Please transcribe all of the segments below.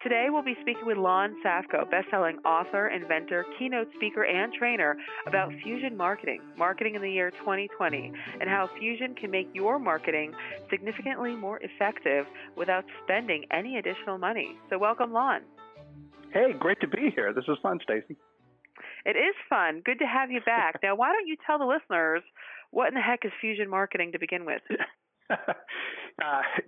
Today, we'll be speaking with Lon Safko, best-selling author, inventor, keynote speaker, and trainer about fusion marketing, marketing in the year 2020, and how fusion can make your marketing significantly more effective without spending any additional money. So welcome, Lon. Hey, great to be here. This is fun, Stacey. It is fun. Good to have you back. Now, why don't you tell the listeners what in the heck is fusion marketing to begin with?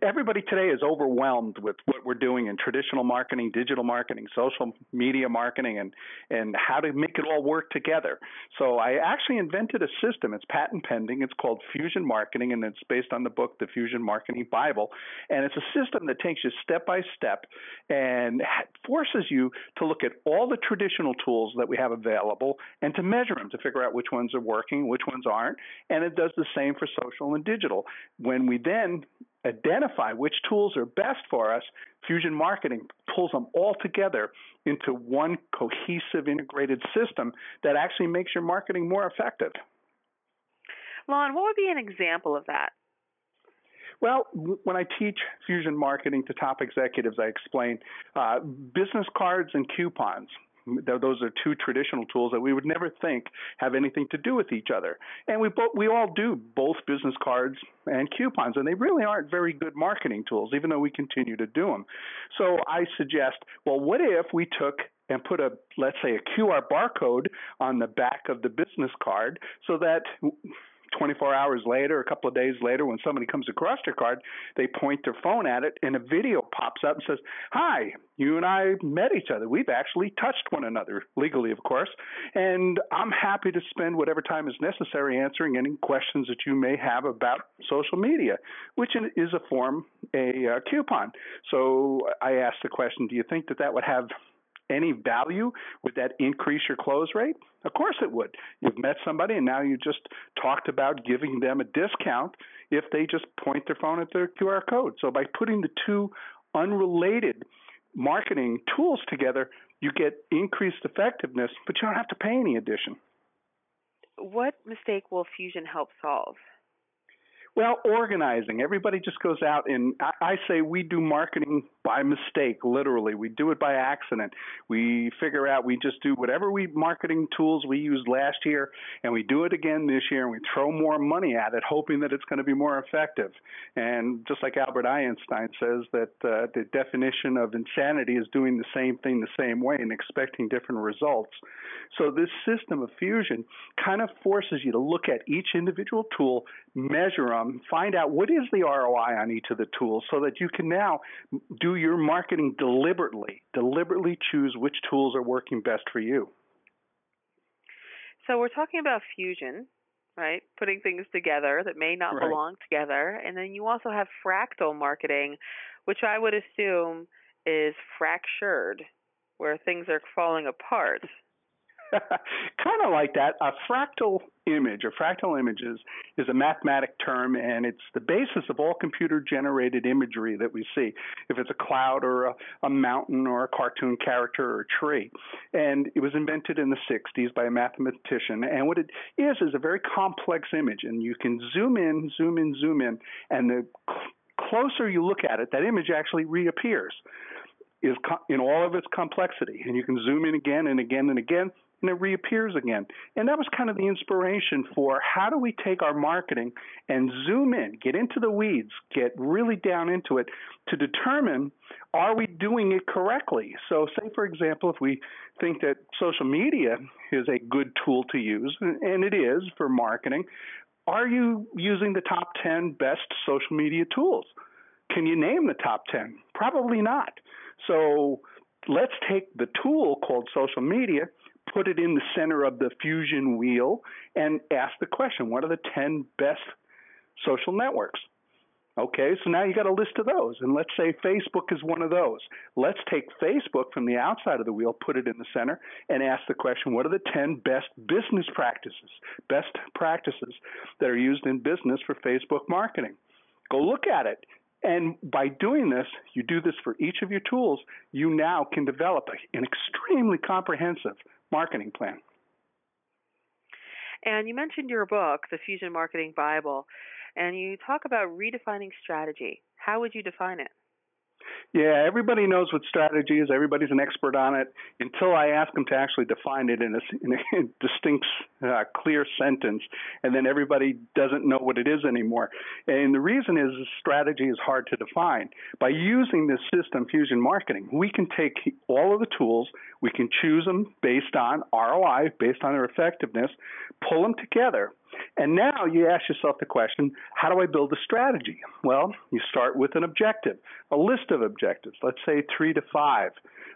Everybody today is overwhelmed with what we're doing in traditional marketing, digital marketing, social media marketing, and how to make it all work together. So I actually invented a system. It's patent pending. It's called Fusion Marketing, and it's based on the book, The Fusion Marketing Bible. And it's a system that takes you step by step and forces you to look at all the traditional tools that we have available and to measure them to figure out which ones are working, which ones aren't. And it does the same for social and digital. When we then identify which tools are best for us, Fusion Marketing pulls them all together into one cohesive, integrated system that actually makes your marketing more effective. Lon, what would be an example of that? Well, when I teach Fusion Marketing to top executives, I explain business cards and coupons. Those are two traditional tools that we would never think have anything to do with each other. And we all do both business cards and coupons, and they really aren't very good marketing tools, even though we continue to do them. So I suggest, well, what if we took and put a, let's say, a QR barcode on the back of the business card so that 24 hours later, a couple of days later, when somebody comes across your card, they point their phone at it and a video pops up and says, "Hi, you and I met each other. We've actually touched one another, legally, of course, and I'm happy to spend whatever time is necessary answering any questions that you may have about social media," which is a coupon. So I asked the question, do you think that would have any value? Would that increase your close rate? Of course it would. You've met somebody and now you just talked about giving them a discount if they just point their phone at their QR code. So by putting the two unrelated marketing tools together, you get increased effectiveness, but you don't have to pay any addition. What mistake will fusion help solve? Well, organizing. Everybody just goes out and I say we do marketing by mistake, literally. We do it by accident. We figure out we just do whatever marketing tools we used last year, and we do it again this year, and we throw more money at it, hoping that it's going to be more effective. And just like Albert Einstein says that the definition of insanity is doing the same thing the same way and expecting different results. So this system of fusion kind of forces you to look at each individual tool, measure them, find out what is the ROI on each of the tools so that you can now do your marketing deliberately choose which tools are working best for you. So we're talking about fusion, right? Putting things together that may not belong together. And then you also have fractal marketing, which I would assume is fractured, where things are falling apart. Kind of like that. A fractal image is a mathematic term, and it's the basis of all computer-generated imagery that we see, if it's a cloud or a mountain or a cartoon character or a tree. And it was invented in the 60s by a mathematician. And what it is a very complex image, and you can zoom in, and the closer you look at it, that image actually reappears is in all of its complexity. And you can zoom in again and again. And it reappears again. And that was kind of the inspiration for how do we take our marketing and zoom in, get into the weeds, get really down into it to determine, are we doing it correctly? So say, for example, if we think that social media is a good tool to use, and it is for marketing, are you using the top 10 best social media tools? Can you name the top 10? Probably not. So let's take the tool called social media, put it in the center of the fusion wheel, and ask the question, what are the 10 best social networks? Okay, so now you got a list of those, and let's say Facebook is one of those. Let's take Facebook from the outside of the wheel, put it in the center, and ask the question, what are the 10 best business practices, that are used in business for Facebook marketing? Go look at it. And by doing this, you do this for each of your tools, you now can develop an extremely comprehensive marketing plan. And you mentioned your book, The Fusion Marketing Bible, and you talk about redefining strategy. How would you define it? Yeah, everybody knows what strategy is. Everybody's an expert on it until I ask them to actually define it in a distinct, clear sentence, and then everybody doesn't know what it is anymore. And the reason is strategy is hard to define. By using this system, Fusion Marketing, we can take all of the tools, we can choose them based on ROI, based on their effectiveness, pull them together. And now you ask yourself the question, how do I build a strategy? Well, you start with an objective, a list of objectives, let's say 3 to 5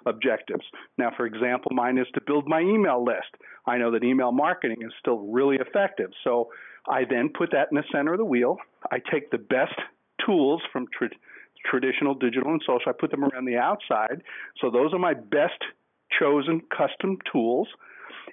objectives. Now, for example, mine is to build my email list. I know that email marketing is still really effective. So I then put that in the center of the wheel. I take the best tools from traditional, digital, and social. I put them around the outside. So those are my best chosen custom tools.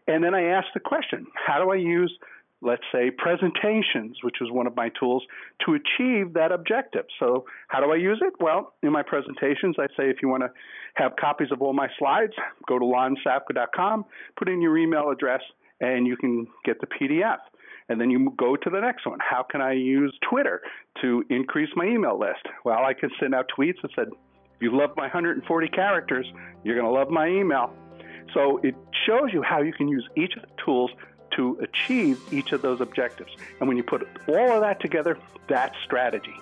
And then I ask the question, how do I use, let's say, presentations, which is one of my tools, to achieve that objective? So how do I use it? Well, in my presentations, I say, if you want to have copies of all my slides, go to LonSafko.com, put in your email address, and you can get the PDF. And then you go to the next one. How can I use Twitter to increase my email list? Well, I can send out tweets that said, if you love my 140 characters, you're going to love my email. So it shows you how you can use each of the tools to achieve each of those objectives. And when you put all of that together, that's strategy.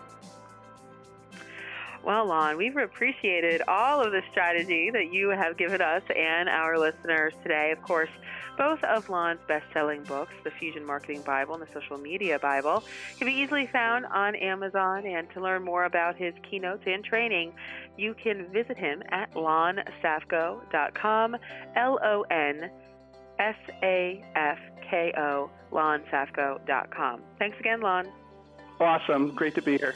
Well, Lon, we've appreciated all of the strategy that you have given us and our listeners today. Of course, both of Lon's best-selling books, The Fusion Marketing Bible and The Social Media Bible, can be easily found on Amazon. And to learn more about his keynotes and training, you can visit him at LonSafko.com, LonSafko, LonSafko.com. Thanks again, Lon. Awesome. Great to be here.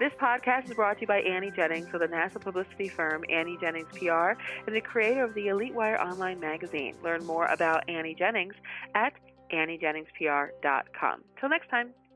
This podcast is brought to you by Annie Jennings of the national publicity firm Annie Jennings PR and the creator of the Elite Wire online magazine. Learn more about Annie Jennings at anniejenningspr.com. Till next time.